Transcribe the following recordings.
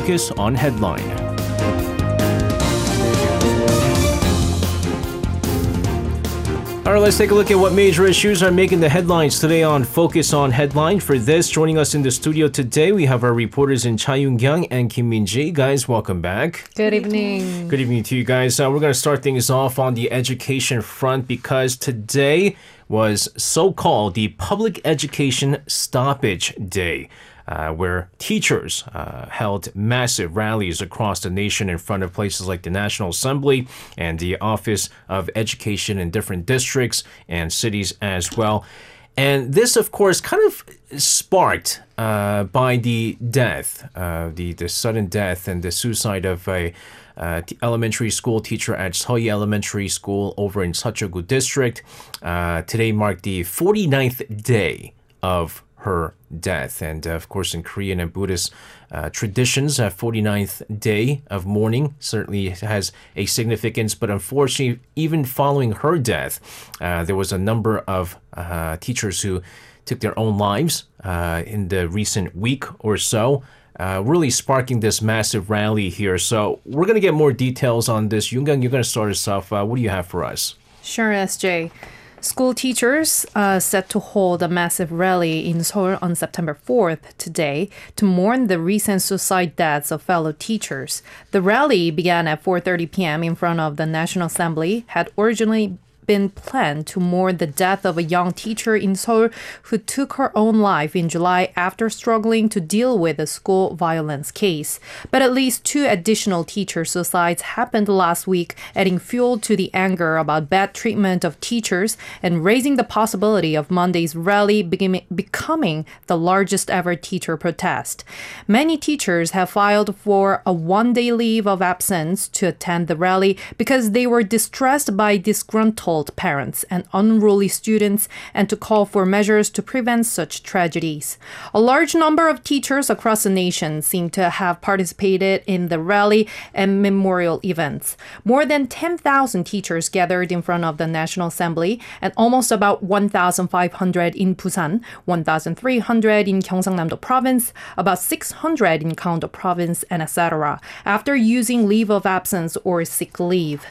focus on headline. All right, let's take a look at what major issues are making the headlines today on Focus on Headline. For this, joining us in the studio today, we have our reporters in Cha Yoon-kyung and Kim Min-ji. Guys, welcome back. Good evening. Good evening to you guys. We're going to start things off on the education front because today was so-called the Public Education Stoppage Day, where teachers held massive rallies across the nation in front of places like the National Assembly and the Office of Education in different districts and cities as well. And this, of course, kind of sparked by the death, the sudden death and the suicide of a elementary school teacher at Seoi Elementary School over in Seocho-gu district. Today marked the 49th day of her death, and of course in Korean and Buddhist traditions, 49th day of mourning certainly has a significance, but unfortunately even following her death, there was a number of teachers who took their own lives in the recent week or so, really sparking this massive rally here. So we're going to get more details on this. Yoon-kyung, you're going to start us off. What do you have for us? Sure, SJ. School teachers set to hold a massive rally in Seoul on September 4th today to mourn the recent suicide deaths of fellow teachers. The rally began at 4:30 p.m. in front of the National Assembly, had originally been planned to mourn the death of a young teacher in Seoul who took her own life in July after struggling to deal with a school violence case. But at least two additional teacher suicides happened last week, adding fuel to the anger about bad treatment of teachers and raising the possibility of Monday's rally becoming the largest ever teacher protest. Many teachers have filed for a one-day leave of absence to attend the rally because they were distressed by disgruntled parents and unruly students, and to call for measures to prevent such tragedies. A large number of teachers across the nation seem to have participated in the rally and memorial events. More than 10,000 teachers gathered in front of the National Assembly, and almost about 1,500 in Busan, 1,300 in Gyeongsangnam-do Province, about 600 in Gangdo Province, and etc., after using leave of absence or sick leave.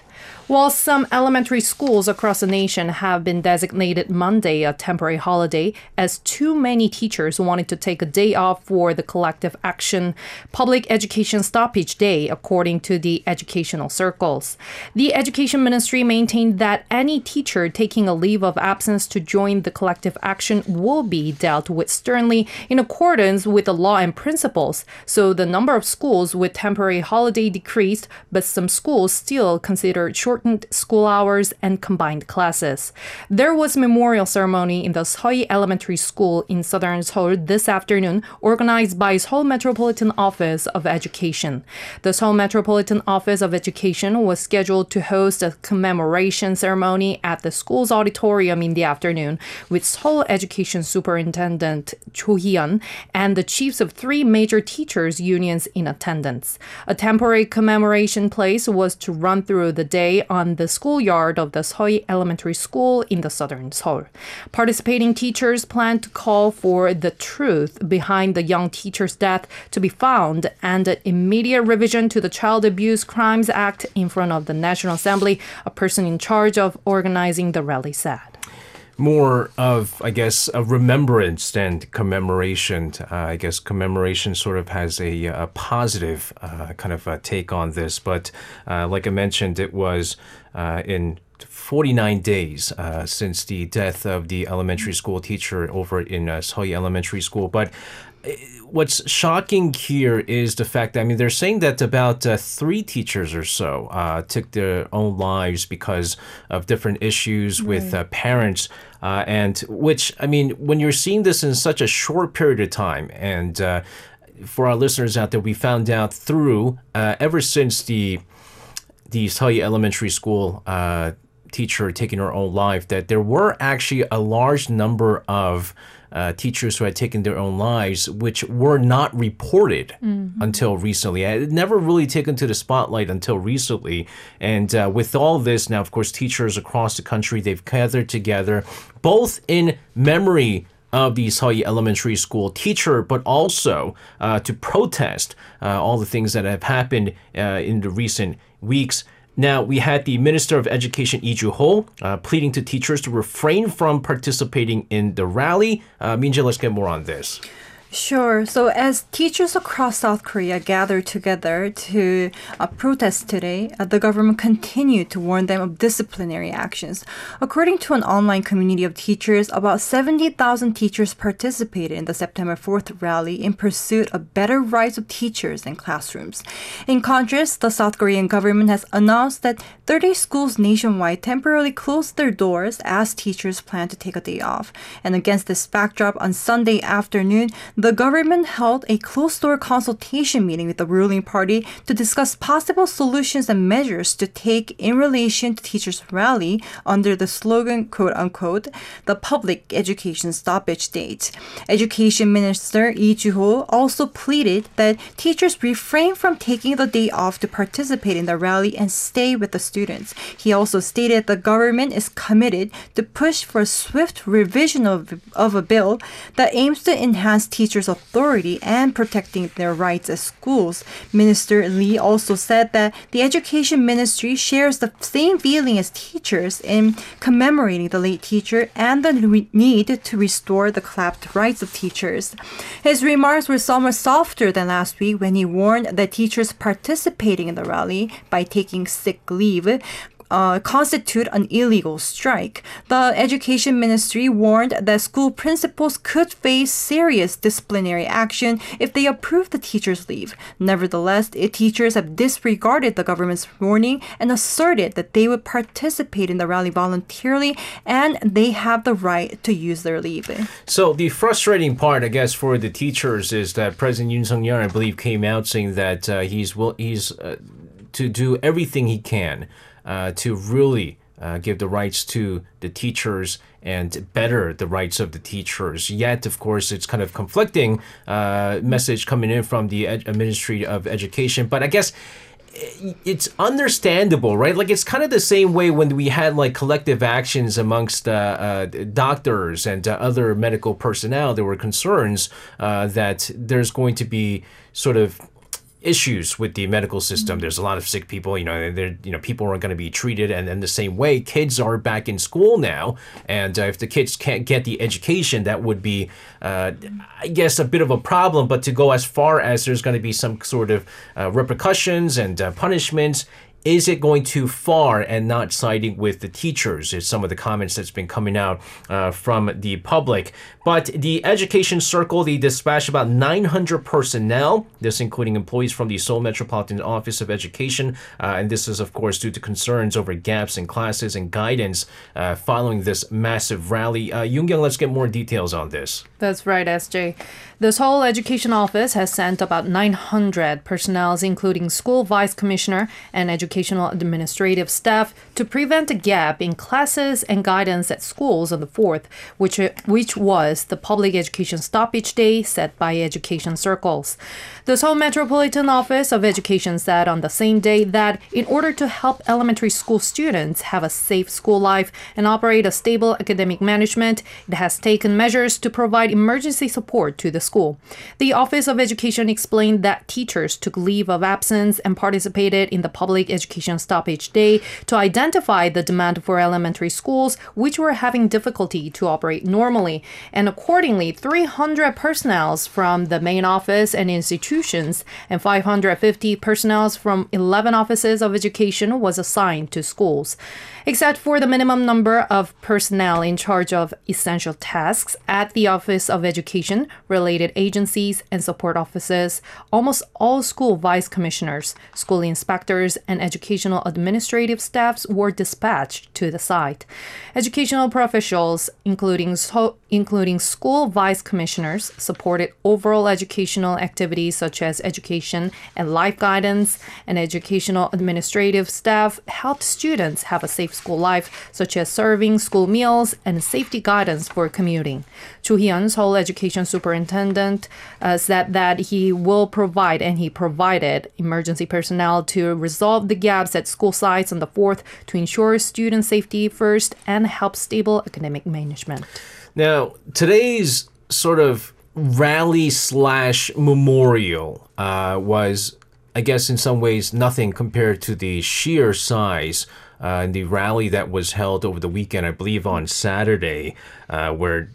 While some elementary schools across the nation have been designated Monday a temporary holiday, as too many teachers wanted to take a day off for the collective action, Public Education Stoppage Day, according to the educational circles. The Education Ministry maintained that any teacher taking a leave of absence to join the collective action will be dealt with sternly in accordance with the law and principles, so the number of schools with temporary holiday decreased, but some schools still considered shortened school hours and combined classes. There was a memorial ceremony in the Seoi Elementary School in southern Seoul this afternoon, organized by Seoul Metropolitan Office of Education. The Seoul Metropolitan Office of Education was scheduled to host a commemoration ceremony at the school's auditorium in the afternoon, with Seoul Education Superintendent Cho Hee-yeon and the chiefs of three major teachers' unions in attendance. A temporary commemoration place was to run through the day on the schoolyard of the Seoi Elementary School in the southern Seoul. Participating teachers plan to call for the truth behind the young teacher's death to be found and an immediate revision to the Child Abuse Crimes Act in front of the National Assembly, a person in charge of organizing the rally said. More of, I guess, a remembrance and commemoration. I guess commemoration sort of has a positive kind of a take on this. But like I mentioned, it was in 49 days since the death of the elementary school teacher over in Seoi Elementary School. But what's shocking here is the fact that, I mean, they're saying that about three teachers or so took their own lives because of different issues with parents. And which, I mean, when you're seeing this in such a short period of time, and for our listeners out there, we found out through, ever since the Seoi Elementary School teacher taking her own life, that there were actually a large number of teachers who had taken their own lives, which were not reported until recently. It had never really taken to the spotlight until recently. And with all this now, of course, teachers across the country, they've gathered together, both in memory of the Seoi Elementary School teacher, but also to protest all the things that have happened in the recent weeks. Now, we had the Minister of Education, Lee Ju-ho, pleading to teachers to refrain from participating in the rally. Min-ji, let's get more on this. Sure. So as teachers across South Korea gathered together to protest today, the government continued to warn them of disciplinary actions. According to an online community of teachers, about 70,000 teachers participated in the September 4th rally in pursuit of better rights of teachers and classrooms. In contrast, the South Korean government has announced that 30 schools nationwide temporarily closed their doors as teachers plan to take a day off. And against this backdrop, on Sunday afternoon, the government held a closed-door consultation meeting with the ruling party to discuss possible solutions and measures to take in relation to teachers' rally under the slogan, quote-unquote, the public education stoppage date. Education Minister Lee Ju-ho also pleaded that teachers refrain from taking the day off to participate in the rally and stay with the students. He also stated the government is committed to push for a swift revision of a bill that aims to enhance teachers' authority and protecting their rights at schools. Minister Lee also said that the Education Ministry shares the same feeling as teachers in commemorating the late teacher and the need to restore the clapped rights of teachers. His remarks were somewhat softer than last week when he warned that teachers participating in the rally by taking sick leave constitute an illegal strike. The Education Ministry warned that school principals could face serious disciplinary action if they approved the teachers' leave. Nevertheless, teachers have disregarded the government's warning and asserted that they would participate in the rally voluntarily and they have the right to use their leave. So the frustrating part, I guess, for the teachers is that President Yoon Suk-yeol, I believe, came out saying that he's to do everything he can to really give the rights to the teachers and better the rights of the teachers. Yet, of course, it's kind of conflicting message coming in from the Ministry of Education. But I guess it's understandable, right? Like, it's kind of the same way when we had like collective actions amongst doctors and other medical personnel. There were concerns that there's going to be sort of issues with the medical system. There's a lot of sick people, people aren't going to be treated. And the same way, kids are back in school now. And if the kids can't get the education, that would be, I guess, a bit of a problem. But to go as far as there's going to be some sort of repercussions and punishments, is it going too far and not siding with the teachers is some of the comments that's been coming out from the public. But the education circle, they dispatched about 900 personnel, this including employees from the Seoul Metropolitan Office of Education. And this is, of course, due to concerns over gaps in classes and guidance following this massive rally. Yoon-kyung, let's get more details on this. That's right, SJ. The Seoul Education Office has sent about 900 personnel, including school vice commissioner and educational administrative staff, to prevent a gap in classes and guidance at schools on the 4th, which was the public education stoppage day set by education circles. The Seoul Metropolitan Office of Education said on the same day that in order to help elementary school students have a safe school life and operate a stable academic management, it has taken measures to provide emergency support to the school. The Office of Education explained that teachers took leave of absence and participated in the public education stoppage day to identify the demand for elementary schools which were having difficulty to operate normally, and accordingly 300 personnel from the main office and institutions and 550 personnel from 11 offices of education was assigned to schools. Except for the minimum number of personnel in charge of essential tasks at the Office of Education, related agencies and support offices, almost all school vice commissioners, school inspectors, and educational administrative staffs were dispatched to the site. Educational professionals, including school vice commissioners, supported overall educational activities such as education and life guidance, and educational administrative staff helped students have a safe school life, such as serving school meals and safety guidance for commuting. Cho Hee-yeon, Seoul Education Superintendent, said that he will provide, and he provided, emergency personnel to resolve the gaps at school sites on the 4th to ensure student safety first and help stable academic management. Now, today's sort of rally slash memorial was, I guess, in some ways nothing compared to the sheer size and the rally that was held over the weekend, I believe on Saturday, where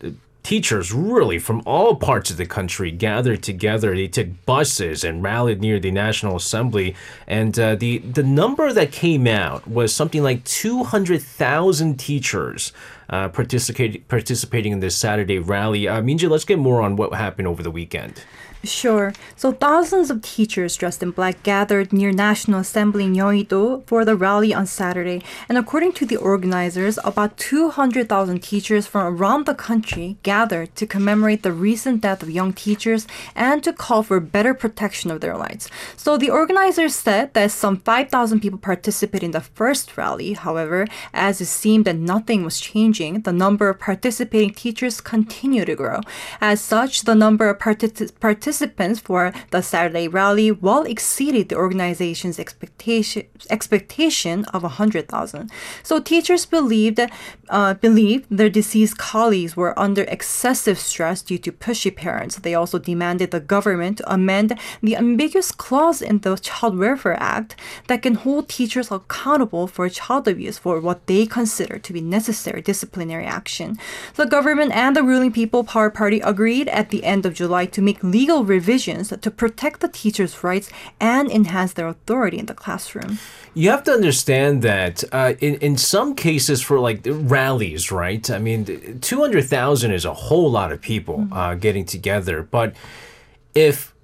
teachers really from all parts of the country gathered together. They took buses and rallied near the National Assembly. And the number that came out was something like 200,000 teachers participating in this Saturday rally. Min-ji, let's get more on what happened over the weekend. Sure. So thousands of teachers dressed in black gathered near National Assembly in Yeouido for the rally on Saturday. And according to the organizers, about 200,000 teachers from around the country gathered to commemorate the recent death of young teachers and to call for better protection of their rights. So the organizers said that some 5,000 people participated in the first rally. However, as it seemed that nothing was changing, the number of participating teachers continued to grow. As such, the number of participants for the Saturday rally well exceeded the organization's expectation of 100,000. So teachers believed their deceased colleagues were under excessive stress due to pushy parents. They also demanded the government to amend the ambiguous clause in the Child Welfare Act that can hold teachers accountable for child abuse for what they consider to be necessary disciplinary action. The government and the ruling People Power Party agreed at the end of July to make legal revisions to protect the teachers' rights and enhance their authority in the classroom. You have to understand that in some cases for like rallies, right? I mean, 200,000 is a whole lot of people getting together. But if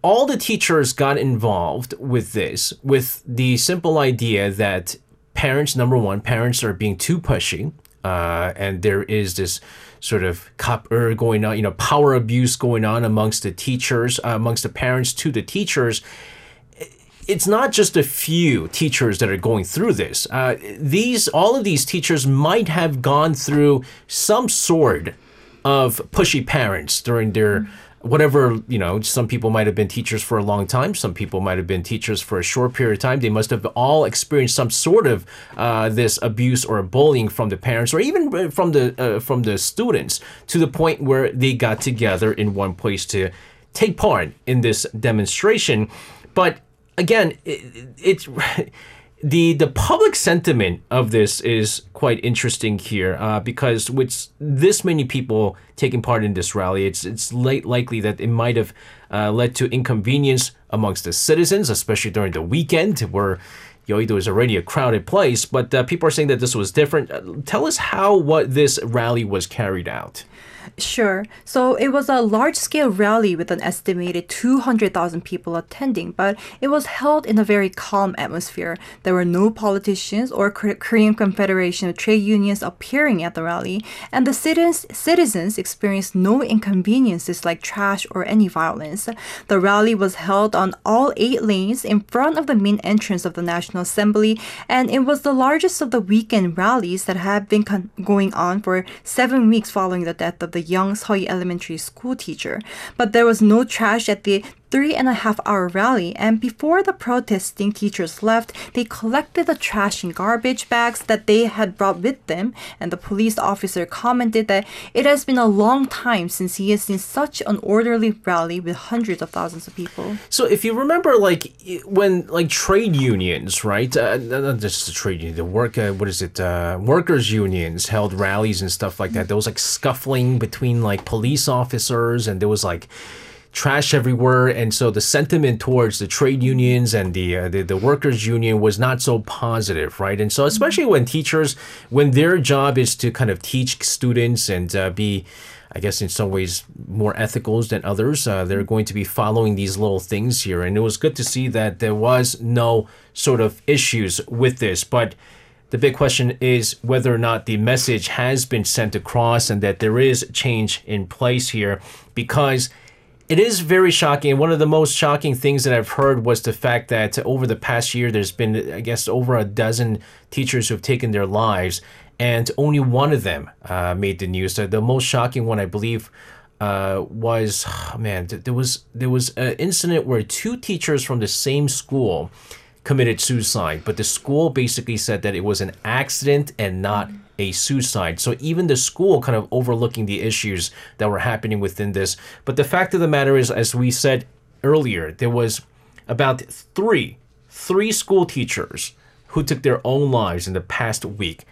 all the teachers got involved with this, with the simple idea that parents, number one, parents are being too pushy, and there is this sort of going on, you know, power abuse going on amongst the teachers, amongst the parents to the teachers. It's not just a few teachers that are going through this. All of these teachers might have gone through some sort of pushy parents during their whatever, you know, some people might have been teachers for a long time. Some people might have been teachers for a short period of time. They must have all experienced some sort of this abuse or bullying from the parents or even from the students to the point where they got together in one place to take part in this demonstration. But again, The public sentiment of this is quite interesting here because with this many people taking part in this rally, it's likely that it might have led to inconvenience amongst the citizens, especially during the weekend where Yeouido is already a crowded place. But people are saying that this was different. Tell us what this rally was carried out. Sure. So it was a large-scale rally with an estimated 200,000 people attending, but it was held in a very calm atmosphere. There were no politicians or Korean Confederation of Trade Unions appearing at the rally, and the citizens experienced no inconveniences like trash or any violence. The rally was held on all 8 lanes in front of the main entrance of the National Assembly, and it was the largest of the weekend rallies that have been going on for 7 weeks following the death of the young Seoi Elementary School teacher. But there was no trash at the 3.5-hour rally, and before the protesting teachers left, they collected the trash in garbage bags that they had brought with them, and the police officer commented that it has been a long time since he has seen such an orderly rally with hundreds of thousands of people. So if you remember, like, when, like, trade unions, right, not just the trade union, the workers' unions held rallies and stuff like that, there was, like, scuffling between, like, police officers, and there was, like, trash everywhere, and so the sentiment towards the trade unions and the workers union was not so positive, right? And so especially when teachers, when their job is to kind of teach students and be, I guess, in some ways more ethical than others, they're going to be following these little things here. And it was good to see that there was no sort of issues with this, but the big question is whether or not the message has been sent across and that there is change in place here, because it is very shocking, and one of the most shocking things that I've heard was the fact that over the past year, there's been, I guess, over 12 teachers who have taken their lives, and only one of them made the news. So the most shocking one, I believe, was, there was an incident where 2 teachers from the same school committed suicide, but the school basically said that it was an accident and not a suicide. So even the school kind of overlooking the issues that were happening within this. But the fact of the matter is, as we said earlier, there was about three school teachers who took their own lives in the past week.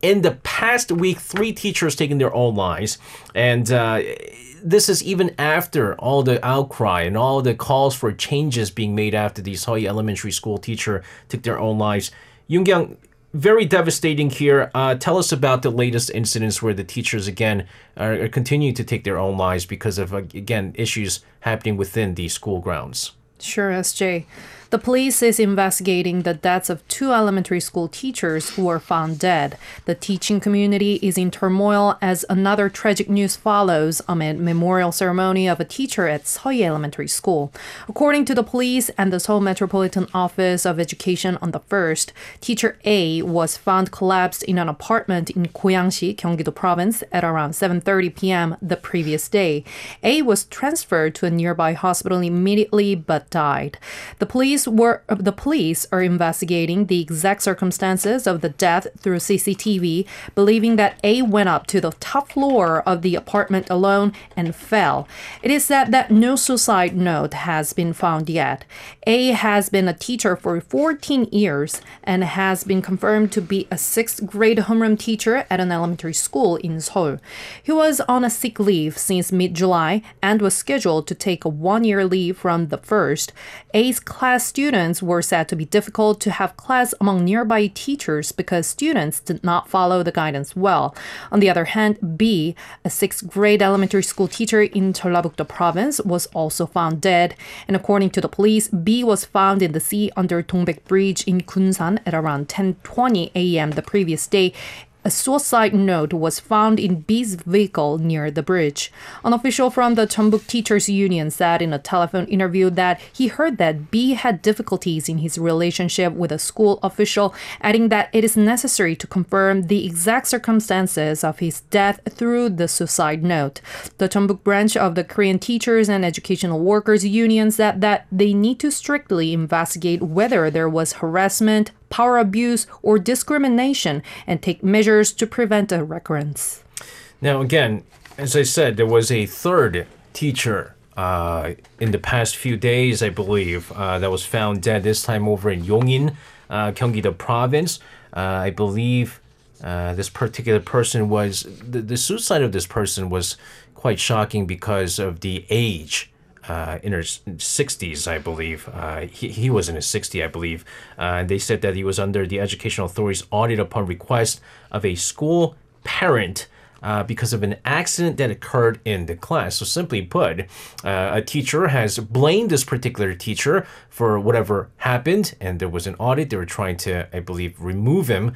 In the past week, 3 teachers taking their own lives, and this is even after all the outcry and all the calls for changes being made after the Seoi Elementary School teacher took their own lives. Yoon-kyung, very devastating here. Tell us about the latest incidents where the teachers, again, are continuing to take their own lives because of, again, issues happening within the school grounds. Sure, SJ. The police is investigating the deaths of 2 elementary school teachers who were found dead. The teaching community is in turmoil as another tragic news follows amid memorial ceremony of a teacher at Seoi Elementary School. According to the police and the Seoul Metropolitan Office of Education on the 1st, teacher A was found collapsed in an apartment in Goyang-si, Gyeonggi-do province at around 7:30 p.m. the previous day. A was transferred to a nearby hospital immediately but died. The police are investigating the exact circumstances of the death through CCTV, believing that A went up to the top floor of the apartment alone and fell. It is said that no suicide note has been found yet. A has been a teacher for 14 years and has been confirmed to be a 6th-grade homeroom teacher at an elementary school in Seoul. He was on a sick leave since mid-July and was scheduled to take a 1-year leave from the 1st. A's class students were said to be difficult to have class among nearby teachers because students did not follow the guidance well. On the other hand, B, a 6th-grade elementary school teacher in Jeollabuk-do province, was also found dead. And according to the police, B was found in the sea under Dongbaek Bridge in Gunsan at around 10:20 a.m. the previous day. A suicide note was found in B's vehicle near the bridge. An official from the Jeonbuk Teachers Union said in a telephone interview that he heard that B had difficulties in his relationship with a school official, adding that it is necessary to confirm the exact circumstances of his death through the suicide note. The Jeonbuk branch of the Korean Teachers and Educational Workers Union said that they need to strictly investigate whether there was harassment, power abuse, or discrimination, and take measures to prevent a recurrence. Now, again, as I said, there was a 3rd teacher in the past few days, I believe, that was found dead, this time over in Yongin, Gyeonggi-do province. I believe this particular person was, the suicide of this person was quite shocking because of the age. In her 60s, I believe. He was in his 60s, I believe. They said that he was under the educational authority's audit upon request of a school parent because of an accident that occurred in the class. So simply put, a teacher has blamed this particular teacher for whatever happened, and there was an audit. They were trying to, I believe, remove him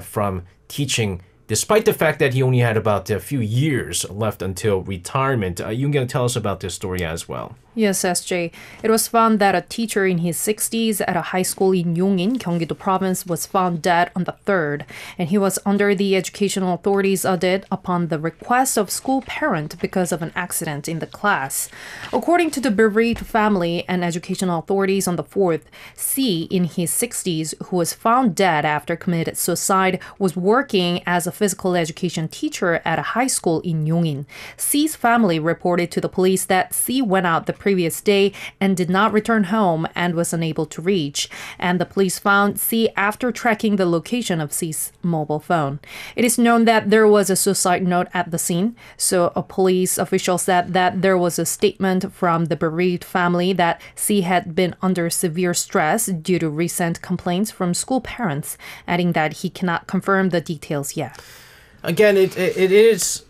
from teaching, despite the fact that he only had about a few years left until retirement. Yoon Kyung, tell us about this story as well. Yes, SJ. It was found that a teacher in his 60s at a high school in Yongin, Gyeonggi-do province, was found dead on the 3rd, and he was under the educational authority's audit upon the request of school parent because of an accident in the class. According to the bereaved family and educational authorities on the 4th, C, in his 60s, who was found dead after committed suicide, was working as a physical education teacher at a high school in Yongin. C's family reported to the police that C went out the previous day and did not return home and was unable to reach, and the police found C after tracking the location of C's mobile phone. It is known that there was a suicide note at the scene, so a police official said that there was a statement from the bereaved family that C had been under severe stress due to recent complaints from school parents, adding that he cannot confirm the details yet. Again, it is...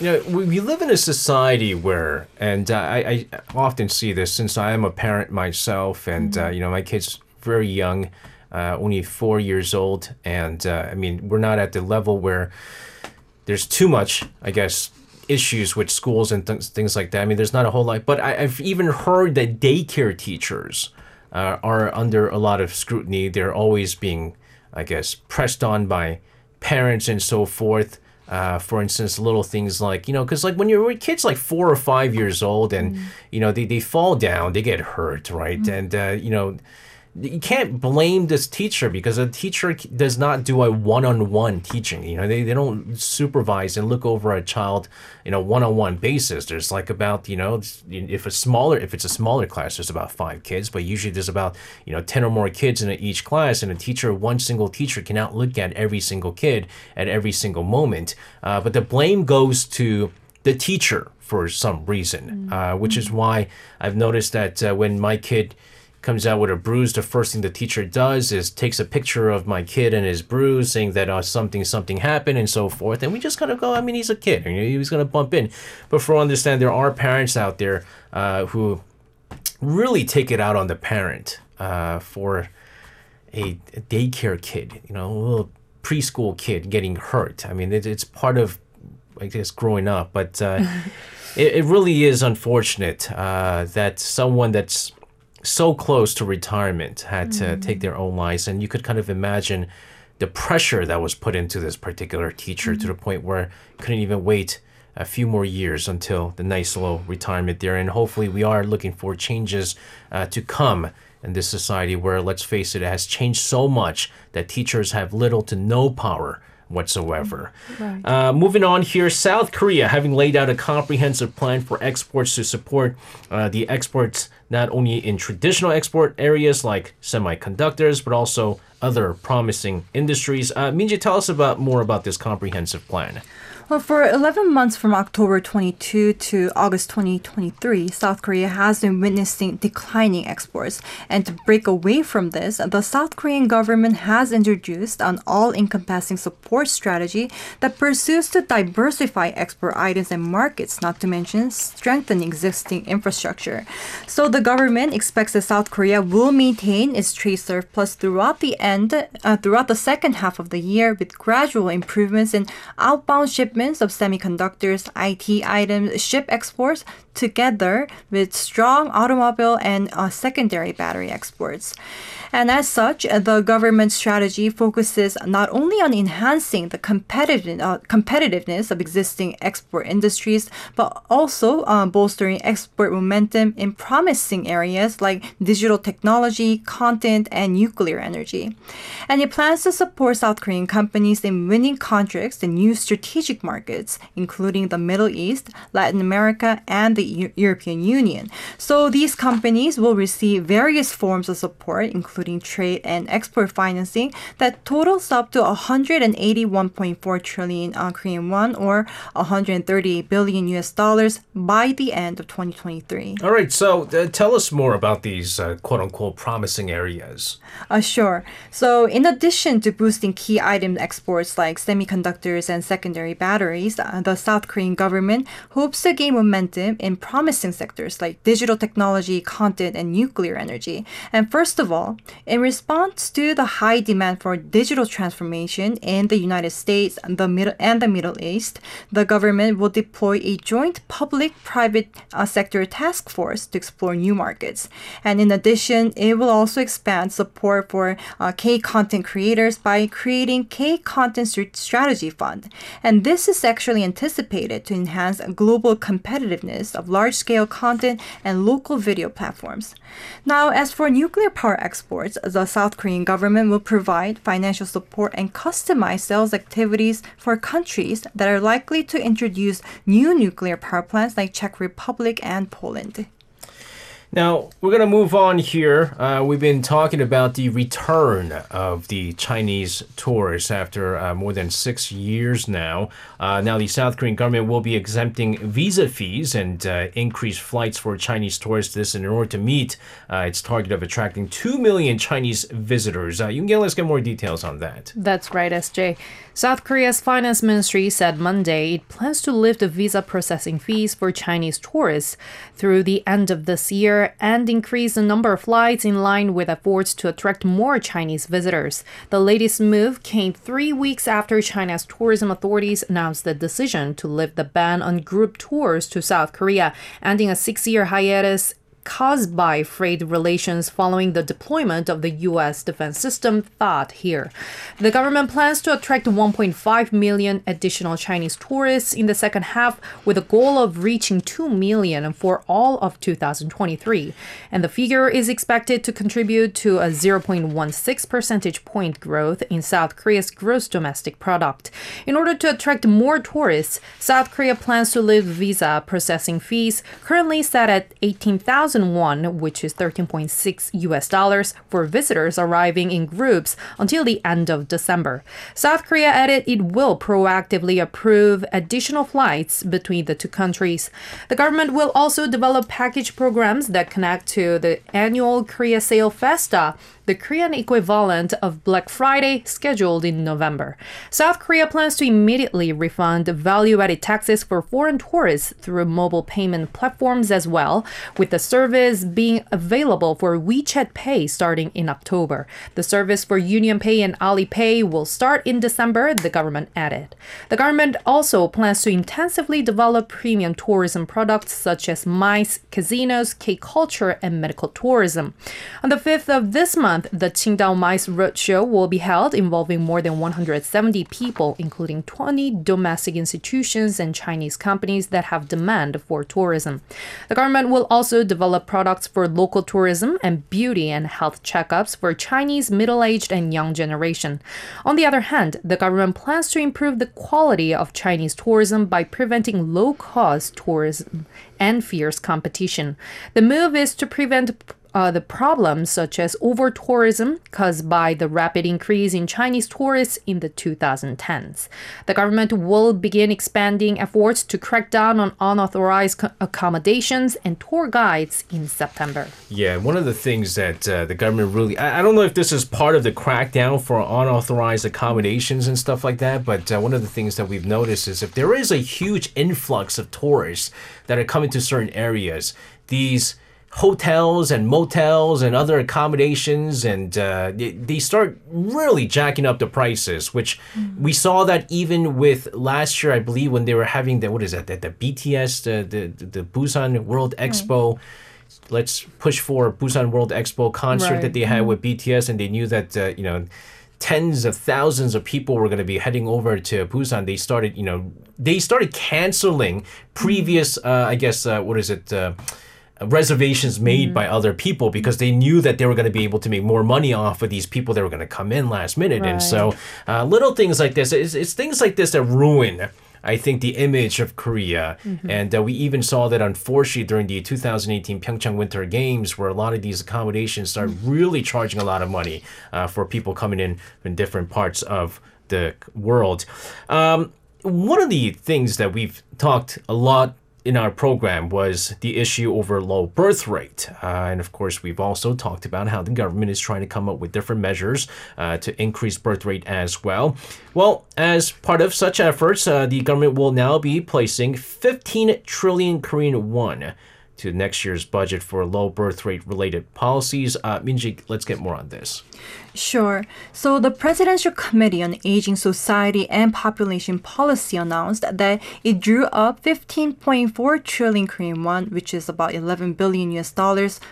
You know, we live in a society where, and I often see this since I am a parent myself, and, you know, my kid's very young, only 4 years old, and, I mean, we're not at the level where there's too much, I guess, issues with schools and things like that. I mean, there's not a whole lot, but I've even heard that daycare teachers are under a lot of scrutiny. They're always being, I guess, pressed on by parents and so forth. For instance, little things like, you know, because like when your kid's like 4 or 5 years old and, you know, they fall down, they get hurt, right? And, you know, you can't blame this teacher because a teacher does not do a one-on-one teaching. You know, they don't supervise and look over a child in a one-on-one basis. There's like about, you know, if it's a smaller class, there's about 5 kids, but usually there's about, you know, 10 or more kids in each class, and one single teacher cannot look at every single kid at every single moment. But the blame goes to the teacher for some reason, which is why I've noticed that when my kid comes out with a bruise, the first thing the teacher does is takes a picture of my kid and his bruise, saying that something happened and so forth. And we just kind of go, I mean, he's a kid, you know, he was going to bump in. But for understand, there are parents out there who really take it out on the parent for a daycare kid, you know, a little preschool kid getting hurt. I mean, it's part of, I guess, growing up. But it really is unfortunate that someone that's so close to retirement had to take their own lives. And you could kind of imagine the pressure that was put into this particular teacher to the point where couldn't even wait a few more years until the nice little retirement there. And hopefully we are looking for changes to come in this society where, let's face it, it has changed so much that teachers have little to no power whatsoever. Right. Moving on here, South Korea, having laid out a comprehensive plan for exports to support the exports not only in traditional export areas like semiconductors, but also other promising industries. Min-ji, tell us more about this comprehensive plan. Well, for 11 months from October 22 to August 2023, South Korea has been witnessing declining exports. And to break away from this, the South Korean government has introduced an all-encompassing support strategy that pursues to diversify export items and markets, not to mention strengthen existing infrastructure. So the government expects that South Korea will maintain its trade surplus throughout the second half of the year, with gradual improvements in outbound shipments of semiconductors, IT items, ship exports, together with strong automobile and secondary battery exports. And as such, the government strategy focuses not only on enhancing the competitiveness of existing export industries, but also bolstering export momentum in promising areas like digital technology, content, and nuclear energy. And it plans to support South Korean companies in winning contracts in new strategic markets, including the Middle East, Latin America, and the European Union. So these companies will receive various forms of support, including trade and export financing, that totals up to 181.4 trillion Korean won, or $138 billion by the end of 2023. All right, so tell us more about these quote-unquote promising areas. Sure. So in addition to boosting key item exports like semiconductors and secondary batteries, the South Korean government hopes to gain momentum in promising sectors like digital technology, content, and nuclear energy. And first of all, in response to the high demand for digital transformation in the United States and the Middle East, the government will deploy a joint public-private sector task force to explore new markets. And in addition, it will also expand support for K-content creators by creating K-content strategy fund. And this is actually anticipated to enhance global competitiveness of large-scale content and local video platforms. Now, as for nuclear power exports, the South Korean government will provide financial support and customize sales activities for countries that are likely to introduce new nuclear power plants like Czech Republic and Poland. Now, we're going to move on here. We've been talking about the return of the Chinese tourists after more than 6 years now. Now, the South Korean government will be exempting visa fees and increased flights for Chinese tourists, this in order to meet its target of attracting 2 million Chinese visitors. Let's get more details on that. That's right, SJ. South Korea's finance ministry said Monday it plans to lift the visa processing fees for Chinese tourists through the end of this year, and increase the number of flights in line with efforts to attract more Chinese visitors. The latest move came 3 weeks after China's tourism authorities announced the decision to lift the ban on group tours to South Korea, ending a 6-year hiatus caused by frayed relations following the deployment of the U.S. defense system thought here. The government plans to attract 1.5 million additional Chinese tourists in the second half, with a goal of reaching 2 million for all of 2023. And the figure is expected to contribute to a 0.16 percentage point growth in South Korea's gross domestic product. In order to attract more tourists, South Korea plans to lift visa processing fees, currently set at 18,000 won, which is $13.6 for visitors arriving in groups until the end of December. South Korea added it will proactively approve additional flights between the two countries. The government will also develop package programs that connect to the annual Korea Sale Festa, the Korean equivalent of Black Friday, scheduled in November. South Korea plans to immediately refund value-added taxes for foreign tourists through mobile payment platforms as well, with the service being available for WeChat Pay starting in October. The service for UnionPay and Alipay will start in December, the government added. The government also plans to intensively develop premium tourism products such as MICE, casinos, K-culture, and medical tourism. On the 5th of this month, the Qingdao MICE roadshow will be held, involving more than 170 people, including 20 domestic institutions and Chinese companies that have demand for tourism. The government will also develop products for local tourism and beauty and health checkups for Chinese middle-aged and young generation. On the other hand, the government plans to improve the quality of Chinese tourism by preventing low-cost tourism and fierce competition. The move is to prevent the problems such as over-tourism caused by the rapid increase in Chinese tourists in the 2010s. The government will begin expanding efforts to crack down on unauthorized accommodations and tour guides in September. Yeah, one of the things that the government really... I don't know if this is part of the crackdown for unauthorized accommodations and stuff like that, but one of the things that we've noticed is if there is a huge influx of tourists that are coming to certain areas, these hotels and motels and other accommodations, and they start really jacking up the prices, which we saw that even with last year, I believe, when they were having the, what is that, the BTS, the Busan World Expo. Let's push for Busan World Expo concert that they had with BTS, and they knew that, you know, tens of thousands of people were going to be heading over to Busan. They started, you know, they started canceling previous, I guess, what is it, reservations made by other people, because they knew that they were going to be able to make more money off of these people that were going to come in last minute. And so little things like this, it's things like this that ruin, I think, the image of Korea. And we even saw that, unfortunately, during the 2018 Pyeongchang Winter Games, where a lot of these accommodations started really charging a lot of money for people coming in from different parts of the world. One of the things that we've talked a lot in our program was the issue over low birth rate. And of course, we've also talked about how the government is trying to come up with different measures to increase birth rate as well. Well, as part of such efforts, the government will now be placing 15 trillion Korean won to next year's budget for low birth rate related policies. Min-ji, let's get more on this. Sure. So the Presidential Committee on Aging, Society and Population Policy announced that it drew up 15.4 trillion Korean won, which is about $11 billion,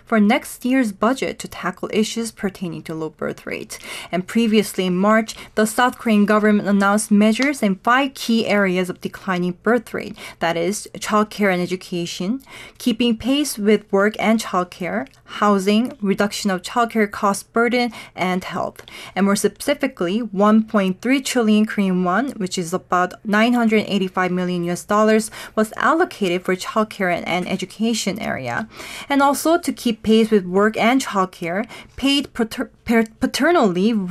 for next year's budget to tackle issues pertaining to low birth rate. And previously in March, the South Korean government announced measures in 5 key areas of declining birth rate, that is, childcare and education, keeping pace with work and childcare, housing, reduction of childcare cost burden, and health. And more specifically, 1.3 trillion Korean won, which is about $985 million, was allocated for childcare and education area. And also, to keep pace with work and childcare, paid paternal leave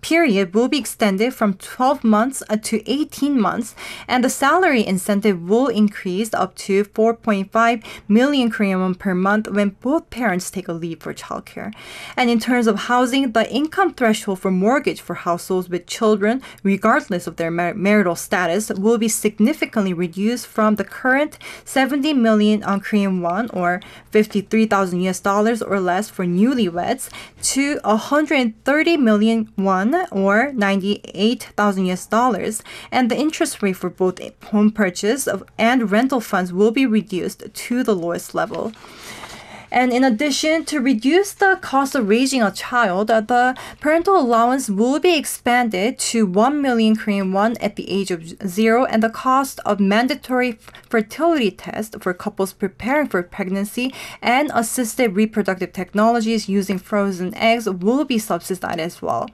period will be extended from 12 months to 18 months, and the salary incentive will increase up to 4.5 million Korean won per month when both parents take a leave for childcare. And in terms of housing, the income threshold for mortgage for households with children, regardless of their marital status, will be significantly reduced from the current 70 million Korean won, or $53,000 or less, for newlyweds, to 130 million won, or $98,000, and the interest rate for both home purchase and rental funds will be reduced to the lowest level. And in addition, to reduce the cost of raising a child, the parental allowance will be expanded to 1 million Korean won at the age of 0, and the cost of mandatory fertility tests for couples preparing for pregnancy and assisted reproductive technologies using frozen eggs will be subsidized as well.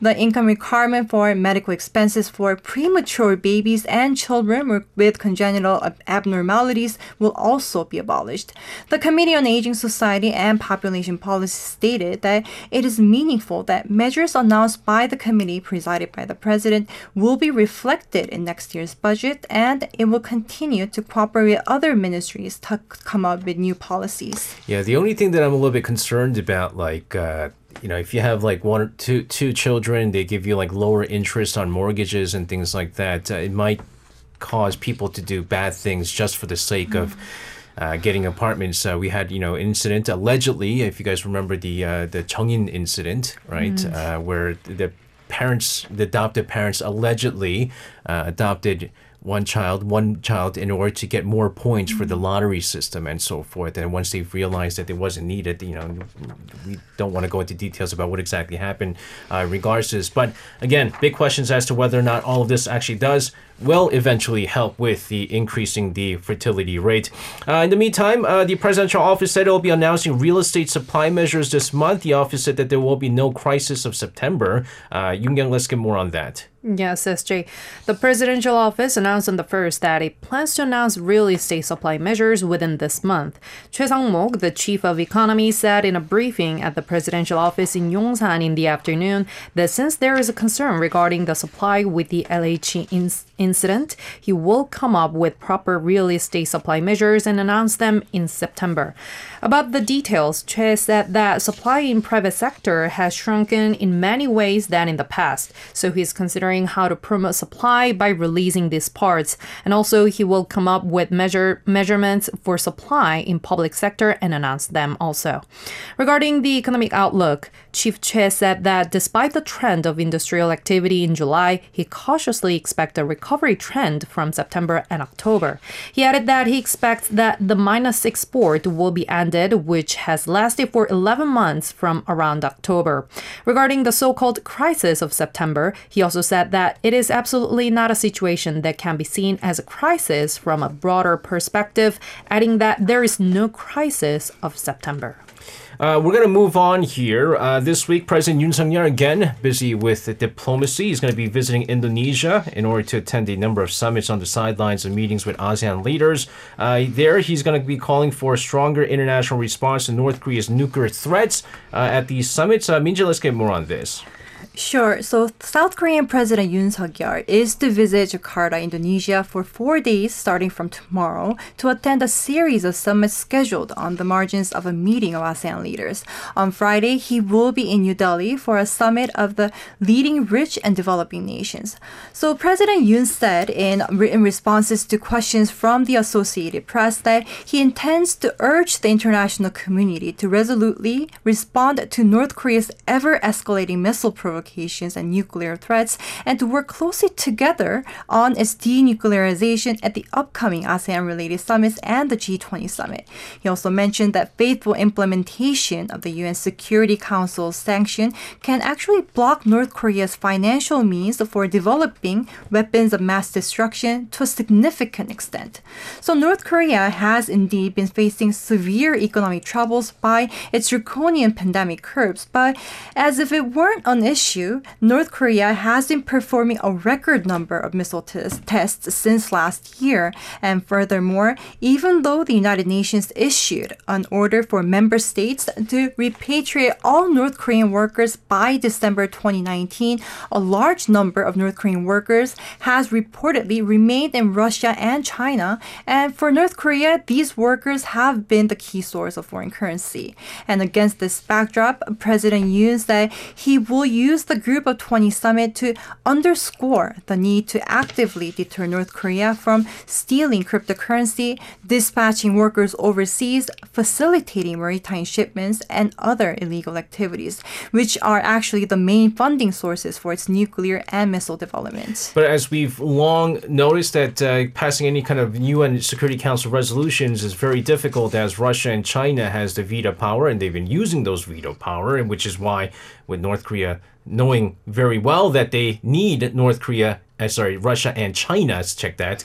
The income requirement for medical expenses for premature babies and children with congenital abnormalities will also be abolished. The Committee on Aging Society and Population Policy stated that it is meaningful that measures announced by the committee presided by the president will be reflected in next year's budget, and it will continue to cooperate with other ministries to come up with new policies. Yeah, the only thing that I'm a little bit concerned about, like, you know, if you have like one or two children, they give you like lower interest on mortgages and things like that. It might cause people to do bad things just for the sake of getting apartments. We had, you know, incident allegedly, if you guys remember the Jeongin incident, right, where the parents, the adoptive parents, allegedly adopted one child in order to get more points for the lottery system and so forth. And once they've realized that it wasn't needed, you know, we don't want to go into details about what exactly happened in regards to this. But again, big questions as to whether or not all of this actually will eventually help with the increasing the fertility rate. In the meantime, the presidential office said it will be announcing real estate supply measures this month. The office said that there will be no crisis of September. Yoon-kyung, let's get more on that. Yes, SJ. The presidential office announced on the 1st that it plans to announce real estate supply measures within this month. Choi Sang-mok, the chief of economy, said in a briefing at the presidential office in Yongsan in the afternoon that since there is a concern regarding the supply with the LH incident, he will come up with proper real estate supply measures and announce them in September. About the details, Choi said that supply in private sector has shrunken in many ways than in the past, so he is considering how to promote supply by releasing these parts, and also he will come up with measurements for supply in public sector and announce them also. Regarding the economic outlook, Chief Choi said that despite the trend of industrial activity in July, he cautiously expects a recovery trend from September and October. He added that he expects that the minus export will be ended, which has lasted for 11 months from around October. Regarding the so-called crisis of September, he also said that it is absolutely not a situation that can be seen as a crisis from a broader perspective, adding that there is no crisis of September. We're going to move on here. This week, President Yoon Suk-yeol, again, busy with diplomacy. He's going to be visiting Indonesia in order to attend a number of summits on the sidelines and meetings with ASEAN leaders. There, he's going to be calling for a stronger international response to North Korea's nuclear threats at these summits. Min-ji, let's get more on this. Sure. So South Korean President Yoon Suk-yeol is to visit Jakarta, Indonesia for 4 days starting from tomorrow to attend a series of summits scheduled on the margins of a meeting of ASEAN leaders. On Friday, he will be in New Delhi for a summit of the leading rich and developing nations. So President Yoon said in responses to questions from the Associated Press that he intends to urge the international community to resolutely respond to North Korea's ever-escalating missile provocations and nuclear threats, and to work closely together on its denuclearization at the upcoming ASEAN-related summits and the G20 summit. He also mentioned that faithful implementation of the UN Security Council's sanction can actually block North Korea's financial means for developing weapons of mass destruction to a significant extent. So North Korea has indeed been facing severe economic troubles by its draconian pandemic curbs, but as if it weren't an issue, North Korea has been performing a record number of missile tests since last year. And furthermore, even though the United Nations issued an order for member states to repatriate all North Korean workers by December 2019, a large number of North Korean workers has reportedly remained in Russia and China. And for North Korea, these workers have been the key source of foreign currency. And against this backdrop, President Yoon said he will use used the Group of 20 summit to underscore the need to actively deter North Korea from stealing cryptocurrency, dispatching workers overseas, facilitating maritime shipments, and other illegal activities, which are actually the main funding sources for its nuclear and missile development. But as we've long noticed that passing any kind of UN Security Council resolutions is very difficult, as Russia and China has the veto power, and they've been using those veto power, and which is why with North Korea knowing very well that they need Russia and China, check that,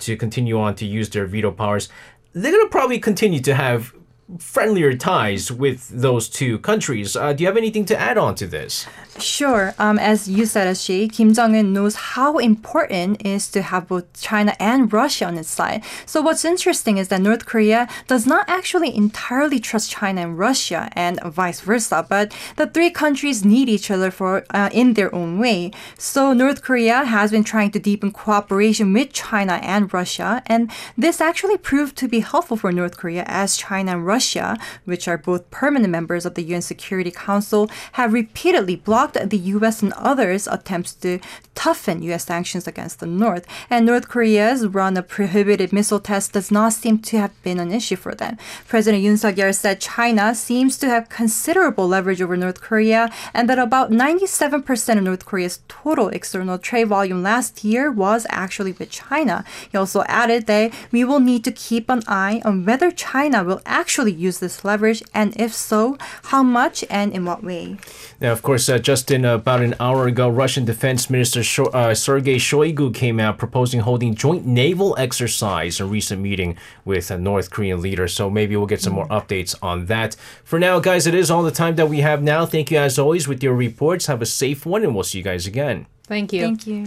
to continue on to use their veto powers, they're going to probably continue to have friendlier ties with those two countries. Do you have anything to add on to this? Sure. As you said, Ashi, Kim Jong-un knows how important it is to have both China and Russia on its side. So what's interesting is that North Korea does not actually entirely trust China and Russia and vice versa, but the three countries need each other for in their own way. So North Korea has been trying to deepen cooperation with China and Russia, and this actually proved to be helpful for North Korea, as China and Russia, which are both permanent members of the UN Security Council, have repeatedly blocked the U.S. and others' attempts to toughen U.S. sanctions against the North. And North Korea's run of prohibited missile tests does not seem to have been an issue for them. President Yoon Suk-yeol said China seems to have considerable leverage over North Korea, and that about 97% of North Korea's total external trade volume last year was actually with China. He also added that we will need to keep an eye on whether China will actually use this leverage, and if so, how much and in what way. Now, of course, just in about an hour ago, Russian Defense Minister Sergei Shoigu came out proposing holding joint naval exercise in a recent meeting with a North Korean leader. So maybe we'll get some more updates on that. For now, guys, it is all the time that we have now. Thank you, as always, with your reports. Have a safe one, and we'll see you guys again. Thank you. Thank you.